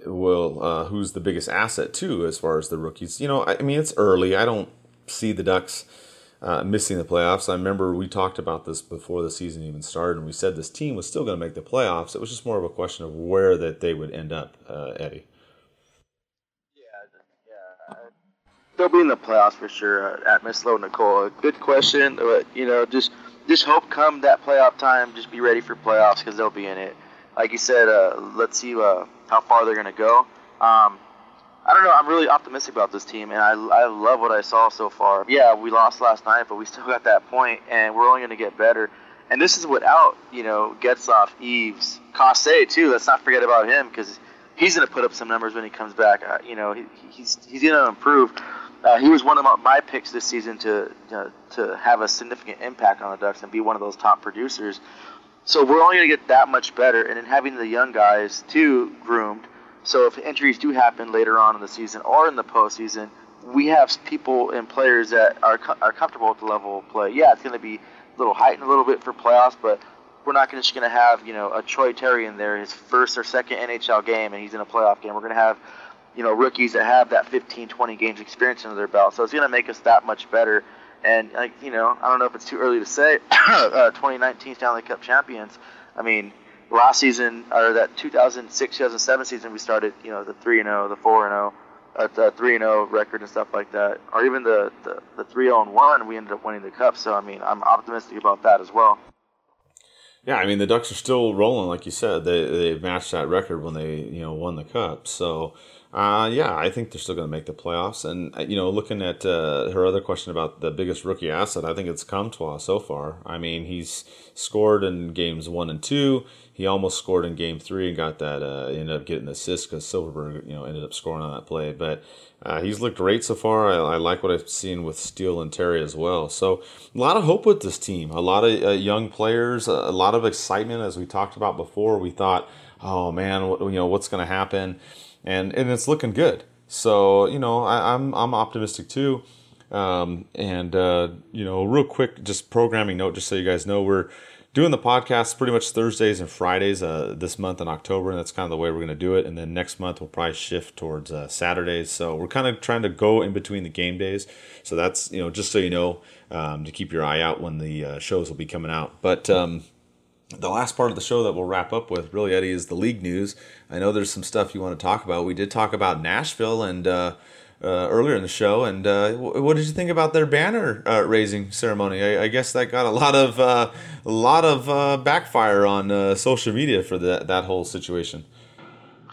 who's the biggest asset, too, as far as the rookies? You know, I mean, it's early. I don't see the Ducks missing the playoffs. I remember we talked about this before the season even started, and we said this team was still going to make the playoffs. It was just more of a question of where that they would end up, Eddie. They'll be in the playoffs for sure. At Miss Low Nicole, good question. But, you know, just hope come that playoff time, just be ready for playoffs because they'll be in it. Like you said, let's see how far they're gonna go. I don't know. I'm really optimistic about this team, and I love what I saw so far. Yeah, we lost last night, but we still got that point, and we're only gonna get better. And this is without, you know, Getzlaf, Eves, Cossé too. Let's not forget about him because he's gonna put up some numbers when he comes back. You know, he's gonna improve. He was one of my picks this season to have a significant impact on the Ducks and be one of those top producers. So we're only going to get that much better, and then having the young guys, too, groomed. So if injuries do happen later on in the season or in the postseason, we have people and players that are comfortable with the level of play. Yeah, it's going to be little heightened a little bit for playoffs, but we're not just going to have, a Troy Terry in there, his first or second NHL game, and he's in a playoff game. We're going to have, rookies that have that 15, 20 games experience under their belt. So it's going to make us that much better. And, I don't know if it's too early to say, 2019 Stanley Cup champions. I mean, last season, or that 2006-2007 season, we started, the 3-0, the 4-0, the 3-0 record and stuff like that. Or even the 3-0-1, we ended up winning the Cup. So, I mean, I'm optimistic about that as well. Yeah, I mean, the Ducks are still rolling, like you said. They matched that record when they, won the Cup. So, I think they're still going to make the playoffs. And, looking at her other question about the biggest rookie asset, I think it's Comtois so far. I mean, he's scored in games 1 and 2. He almost scored in game 3 and got that, ended up getting the assist because Silverberg, ended up scoring on that play. But he's looked great so far. I like what I've seen with Steele and Terry as well. So a lot of hope with this team, a lot of young players, a lot of excitement. As we talked about before, we thought, oh, man, what's going to happen? And it's looking good. So, I'm optimistic too. Real quick, just programming note, just so you guys know, we're doing the podcast pretty much Thursdays and Fridays this month in October, and that's kind of the way we're going to do it. And then next month we'll probably shift towards Saturdays. So we're kind of trying to go in between the game days. So that's, just so you know, to keep your eye out when the shows will be coming out. But the last part of the show that we'll wrap up with, really, Eddie, is the league news. I know there's some stuff you want to talk about. We did talk about Nashville and earlier in the show, and what did you think about their banner raising ceremony? I guess that got a lot of backfire on social media for that whole situation.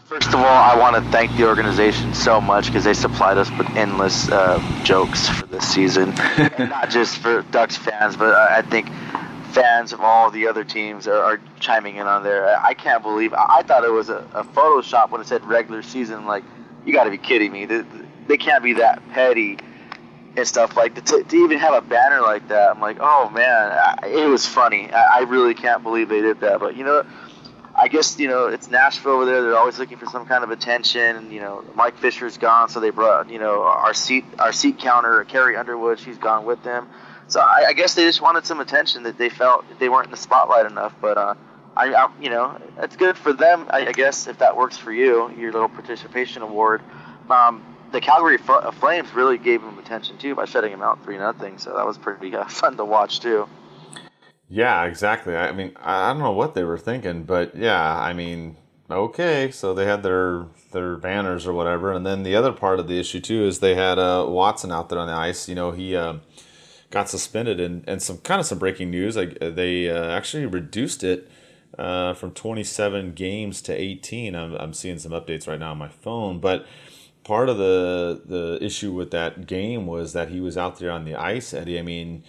First of all, I want to thank the organization so much because they supplied us with endless jokes for this season, and not just for Ducks fans, but I think fans of all the other teams are chiming in on there. I can't believe. I thought it was a Photoshop when it said regular season. Like, you got to be kidding me. They can't be that petty and stuff like that. To even have a banner like that, I'm like, oh, man, it was funny. I really can't believe they did that. But, I guess, it's Nashville over there. They're always looking for some kind of attention. And, Mike Fisher's gone, so they brought, our seat counter, Carrie Underwood, she's gone with them. So I guess they just wanted some attention that they felt they weren't in the spotlight enough. But, it's good for them, I guess, if that works for you, your little participation award. The Calgary Flames really gave him attention, too, by shutting him out 3-0, so that was pretty fun to watch, too. Yeah, exactly. I mean, I don't know what they were thinking, but, yeah, I mean, okay, so they had their banners or whatever, and then the other part of the issue, too, is they had Watson out there on the ice. He got suspended, and some breaking news. They actually reduced it from 27 games to 18. I'm seeing some updates right now on my phone, but part of the issue with that game was that he was out there on the ice, Eddie. I mean,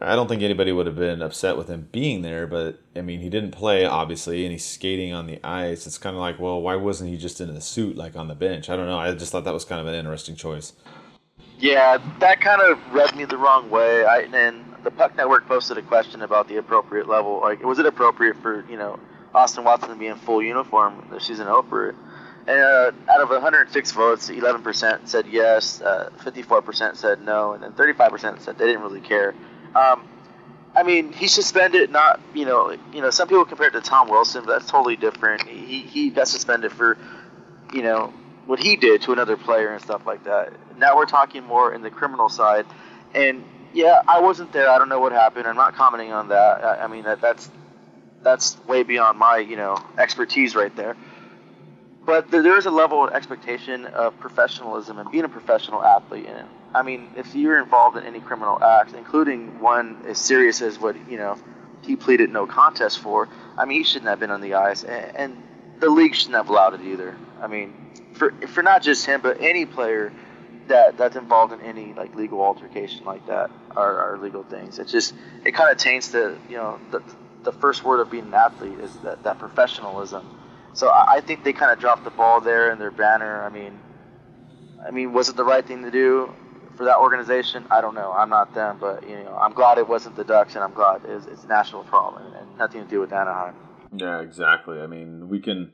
I don't think anybody would have been upset with him being there, but, I mean, he didn't play, obviously, and he's skating on the ice. It's kind of like, well, why wasn't he just in a suit, like, on the bench? I don't know. I just thought that was kind of an interesting choice. Yeah, that kind of rubbed me the wrong way. And the Puck Network posted a question about the appropriate level. Like, was it appropriate for, Auston Watson to be in full uniform the season opener? And out of 106 votes, 11% said yes, 54% said no, and then 35% said they didn't really care. I mean, he's suspended, not, some people compare it to Tom Wilson, but that's totally different. He got suspended for, what he did to another player and stuff like that. Now we're talking more in the criminal side. And, yeah, I wasn't there. I don't know what happened. I'm not commenting on that. I mean, that's way beyond my, expertise right there. But there is a level of expectation of professionalism and being a professional athlete. And I mean, if you're involved in any criminal act, including one as serious as what, he pleaded no contest for, I mean, he shouldn't have been on the ice. And the league shouldn't have allowed it either. I mean, for not just him, but any player that's involved in any, like, legal altercation like that or legal things. It's just, it kind of taints the first word of being an athlete is that professionalism. So I think they kind of dropped the ball there in their banner. I mean, was it the right thing to do for that organization? I don't know. I'm not them, but I'm glad it wasn't the Ducks, and I'm glad it's a national problem and nothing to do with Anaheim. Yeah, exactly. I mean, we can,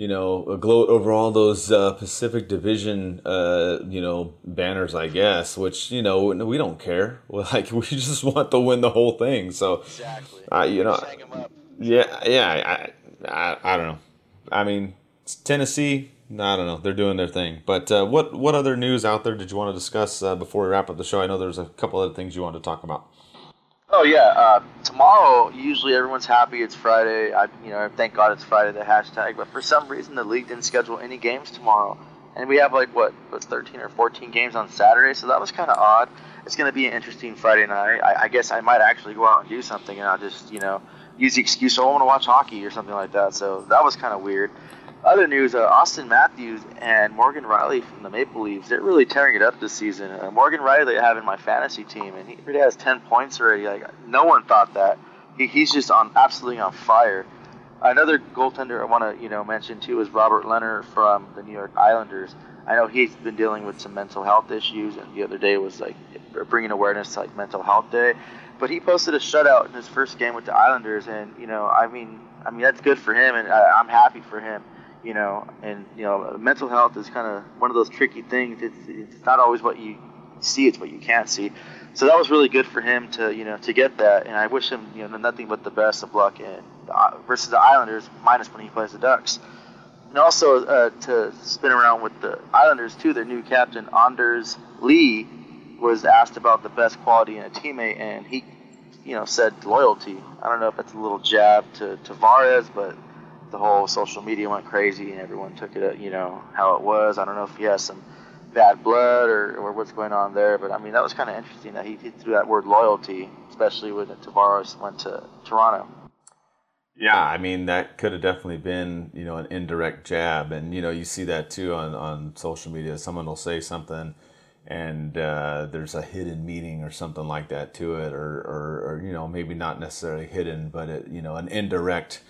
you know, gloat over all those Pacific Division, you know, banners, I guess, which, you know, we don't care. Like, we just want to win the whole thing. So, exactly. You know, hang them up. I don't know. I mean, Tennessee, I don't know. They're doing their thing. But what other news out there did you want to discuss before we wrap up the show? I know there's a couple other things you wanted to talk about. Oh, yeah. Tomorrow, usually everyone's happy it's Friday. Thank God it's Friday, the hashtag. But for some reason, the league didn't schedule any games tomorrow. And we have, 13 or 14 games on Saturday. So that was kind of odd. It's going to be an interesting Friday night. I guess I might actually go out and do something, and I'll just, you know, use the excuse, oh, I want to watch hockey or something like that. So that was kind of weird. Other news, Auston Matthews and Morgan Rielly from the Maple Leafs, they're really tearing it up this season. Morgan Rielly I have in my fantasy team, and he already has 10 points already. Like, no one thought that. He's just absolutely on fire. Another goaltender I want to mention, too, is Robert Leonard from the New York Islanders. I know he's been dealing with some mental health issues, and the other day was, bringing awareness to, Mental Health Day. But he posted a shutout in his first game with the Islanders, and, I mean that's good for him, and I'm happy for him. Mental health is kind of one of those tricky things. It's not always what you see, it's what you can't see. So that was really good for him to get that. And I wish him, nothing but the best of luck versus the Islanders, minus when he plays the Ducks. And also to spin around with the Islanders, too, their new captain, Anders Lee, was asked about the best quality in a teammate, and he, said loyalty. I don't know if that's a little jab to Tavares, but the whole social media went crazy and everyone took it, how it was. I don't know if he has some bad blood or what's going on there, but I mean, that was kind of interesting that he threw that word loyalty, especially when Tavares went to Toronto. Yeah, I mean, that could have definitely been, an indirect jab. And, you see that too on social media. Someone will say something and there's a hidden meaning or something like that to it, or maybe not necessarily hidden, but, an indirect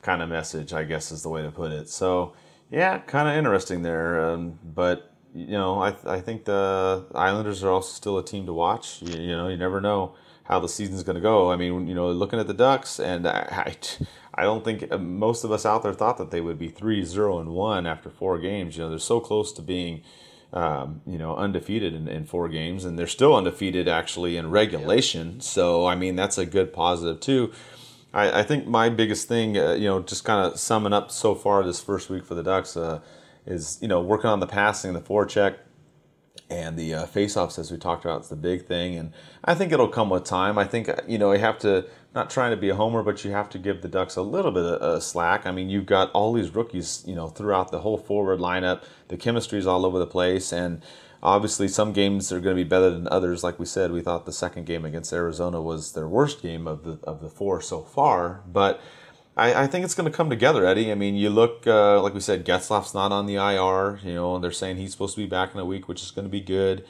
kind of message, I guess, is the way to put it. So, yeah, kind of interesting there. But, I think the Islanders are also still a team to watch. You never know how the season's going to go. I mean, looking at the Ducks, and I don't think most of us out there thought that they would be 3-0-1 after four games. They're so close to being, undefeated in four games, and they're still undefeated, actually, in regulation. So, I mean, that's a good positive, too. I think my biggest thing, just kind of summing up so far this first week for the Ducks is, working on the passing, the forecheck, and the faceoffs, as we talked about, is the big thing. And I think it'll come with time. I think, you have to, not trying to be a homer, but you have to give the Ducks a little bit of slack. I mean, you've got all these rookies, throughout the whole forward lineup. The chemistry's all over the place. And obviously, some games are going to be better than others. Like we said, we thought the second game against Arizona was their worst game of the four so far. But I think it's going to come together, Eddie. I mean, you look, like we said, Getzlaf's not on the IR. And they're saying he's supposed to be back in a week, which is going to be good.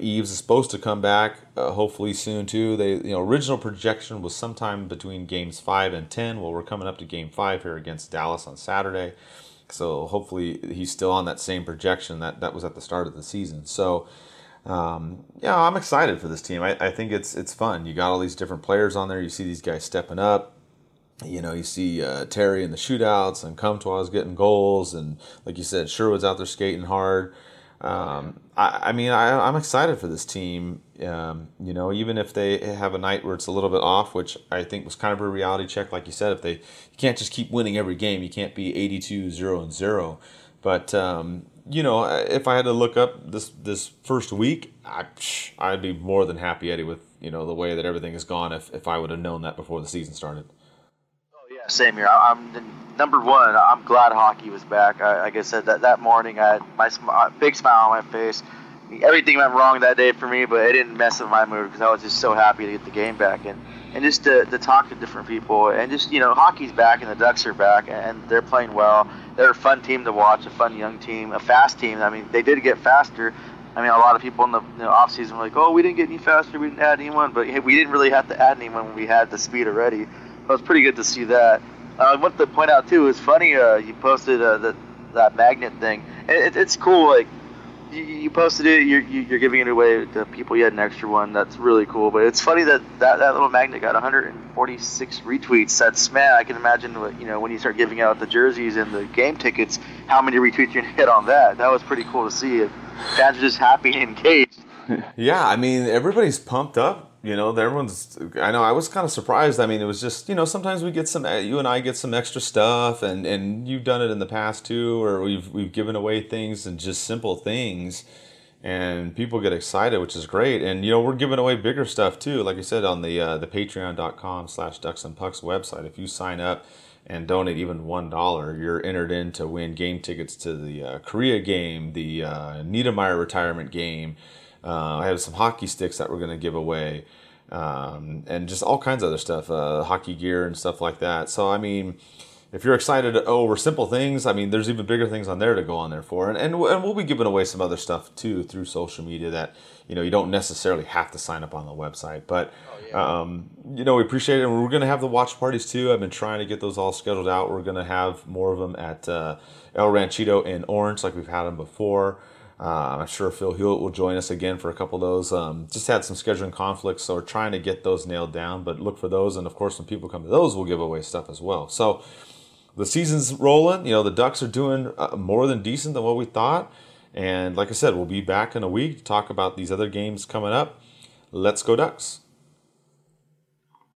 Eves is supposed to come back hopefully soon, too. They, original projection was sometime between games 5 and 10. Well, we're coming up to game 5 here against Dallas on Saturday. So hopefully he's still on that same projection that was at the start of the season. So, I'm excited for this team. I think it's fun. You got all these different players on there. You see these guys stepping up. You see Terry in the shootouts, and Comtois getting goals. And like you said, Sherwood's out there skating hard. I'm excited for this team. Even if they have a night where it's a little bit off, which I think was kind of a reality check, like you said, if you can't just keep winning every game, you can't be 82-0-0. But if I had to look up this first week, I'd be more than happy, Eddie, with the way that everything has gone. If I would have known that before the season started. Oh yeah, same here. Number one, I'm glad hockey was back. Like I said, that morning, I had my big smile on my face. Everything went wrong that day for me, but it didn't mess with my mood because I was just so happy to get the game back. And just to talk to different people. And just, hockey's back and the Ducks are back, and they're playing well. They're a fun team to watch, a fun young team, a fast team. I mean, they did get faster. I mean, a lot of people in the offseason were like, oh, we didn't get any faster, we didn't add anyone. But hey, we didn't really have to add anyone when we had the speed already. It was pretty good to see that. I wanted to point out, too, it's funny you posted that magnet thing. It's cool, you posted it. You're giving it away to people. You had an extra one. That's really cool. But it's funny that little magnet got 146 retweets. That's, man, I can imagine what, you know, when you start giving out the jerseys and the game tickets, how many retweets you're gonna get on that. That was pretty cool to see. Fans are just happy and engaged. Yeah, I mean, everybody's pumped up. You know, everyone's. I know. I was kind of surprised. I mean, it was just, you know, sometimes we get some. You and I get some extra stuff, and you've done it in the past too, or we've given away things and just simple things, and people get excited, which is great. And you know, we're giving away bigger stuff too. Like I said, on the Patreon.com/DucksandPucks website, if you sign up and donate even $1, you're entered in to win game tickets to the Korea game, the Niedermeyer retirement game. I have some hockey sticks that we're going to give away, and just all kinds of other stuff, hockey gear and stuff like that. So, I mean, if you're excited over simple things, I mean, there's even bigger things on there to go on there for. And we'll be giving away some other stuff, too, through social media that, you know, you don't necessarily have to sign up on the website. But, you know, we appreciate it. And we're going to have the watch parties, too. I've been trying to get those all scheduled out. We're going to have more of them at El Ranchito in Orange, like we've had them before. I'm sure Phil Hewitt will join us again for a couple of those. Just had some scheduling conflicts, so we're trying to get those nailed down. But look for those, and of course, when people come to those, we'll give away stuff as well. So the season's rolling. You know, the Ducks are doing more than decent than what we thought. And like I said, we'll be back in a week to talk about these other games coming up. Let's go Ducks!